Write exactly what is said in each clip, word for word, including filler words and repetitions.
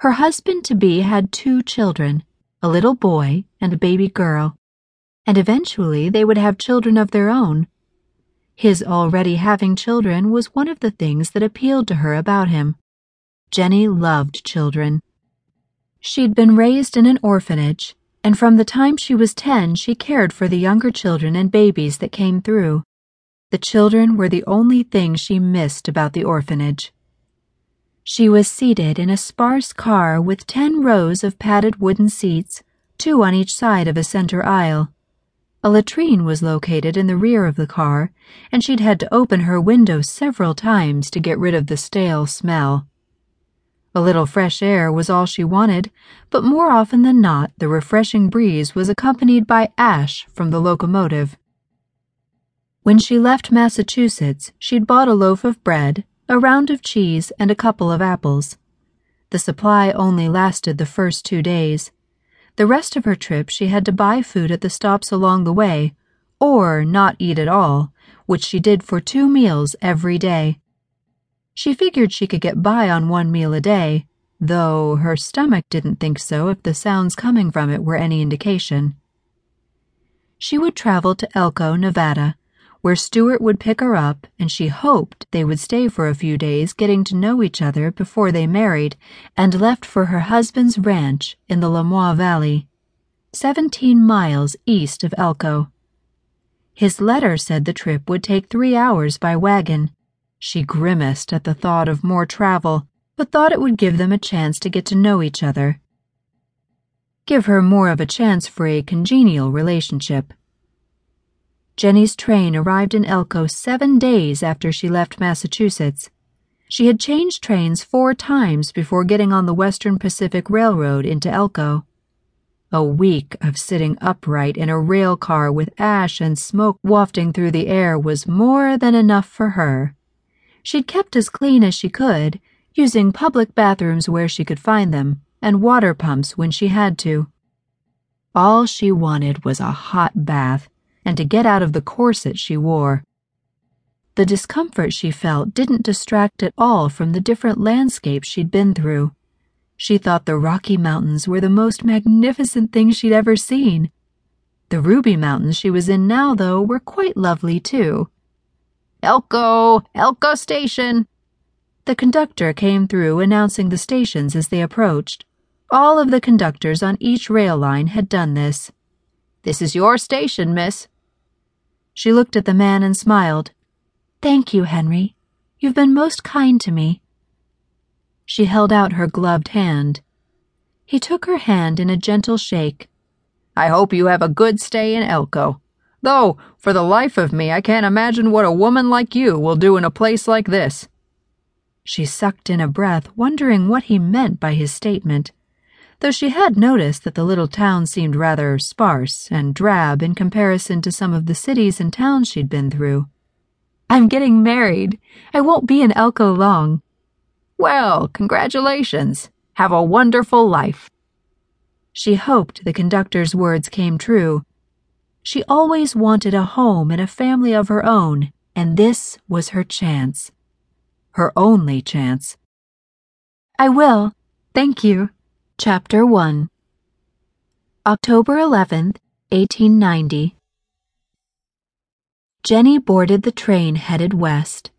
Her husband-to-be had two children, a little boy and a baby girl, and eventually they would have children of their own. His already having children was one of the things that appealed to her about him. Jenny loved children. She'd been raised in an orphanage, and from the time she was ten she cared for the younger children and babies that came through. The children were the only thing she missed about the orphanage. She was seated in a sparse car with ten rows of padded wooden seats, two on each side of a center aisle. A latrine was located in the rear of the car, and she'd had to open her window several times to get rid of the stale smell. A little fresh air was all she wanted, but more often than not the refreshing breeze was accompanied by ash from the locomotive. When she left Massachusetts, she'd bought a loaf of bread, a round of cheese, and a couple of apples. The supply only lasted the first two days. The rest of her trip she had to buy food at the stops along the way, or not eat at all, which she did for two meals every day. She figured she could get by on one meal a day, though her stomach didn't think so if the sounds coming from it were any indication. She would travel to Elko, Nevada, where Stuart would pick her up, and she hoped they would stay for a few days getting to know each other before they married and left for her husband's ranch in the Lamoille Valley, seventeen miles east of Elko. His letter said the trip would take three hours by wagon. She grimaced at the thought of more travel, but thought it would give them a chance to get to know each other, give her more of a chance for a congenial relationship. Jenny's train arrived in Elko seven days after she left Massachusetts. She had changed trains four times before getting on the Western Pacific Railroad into Elko. A week of sitting upright in a rail car with ash and smoke wafting through the air was more than enough for her. She'd kept as clean as she could, using public bathrooms where she could find them, and water pumps when she had to. All she wanted was a hot bath, and to get out of the corset she wore. The discomfort she felt didn't distract at all from the different landscapes she'd been through. She thought the Rocky Mountains were the most magnificent thing she'd ever seen. The Ruby Mountains she was in now, though, were quite lovely, too. "Elko! Elko Station!" The conductor came through announcing the stations as they approached. All of the conductors on each rail line had done this. "This is your station, miss." She looked at the man and smiled. "Thank you, Henry. You've been most kind to me." She held out her gloved hand. He took her hand in a gentle shake. "I hope you have a good stay in Elko. Though, for the life of me, I can't imagine what a woman like you will do in a place like this." She sucked in a breath, wondering what he meant by his statement, though she had noticed that the little town seemed rather sparse and drab in comparison to some of the cities and towns she'd been through. "I'm getting married. I won't be in Elko long." "Well, congratulations. Have a wonderful life." She hoped the conductor's words came true. She always wanted a home and a family of her own, and this was her chance. Her only chance. "I will. Thank you." Chapter one. October eleventh, eighteen ninety. Jenny boarded the train headed west.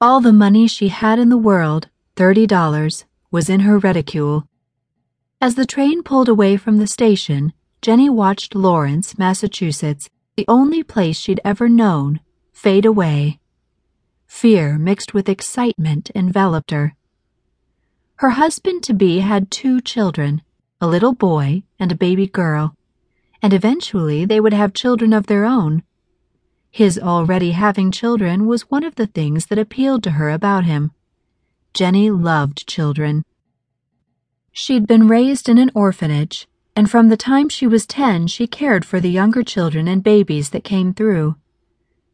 All the money she had in the world, thirty dollars, was in her reticule. As the train pulled away from the station, Jenny watched Lawrence, Massachusetts, the only place she'd ever known, fade away. Fear mixed with excitement enveloped her. Her husband-to-be had two children, a little boy and a baby girl, and eventually they would have children of their own. His already having children was one of the things that appealed to her about him. Jenny loved children. She'd been raised in an orphanage, and from the time she was ten she cared for the younger children and babies that came through.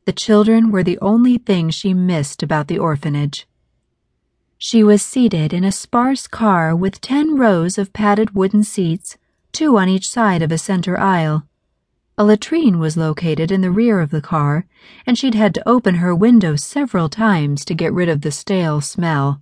The children were the only thing she missed about the orphanage. She was seated in a sparse car with ten rows of padded wooden seats, two on each side of a center aisle. A latrine was located in the rear of the car, and she'd had to open her window several times to get rid of the stale smell.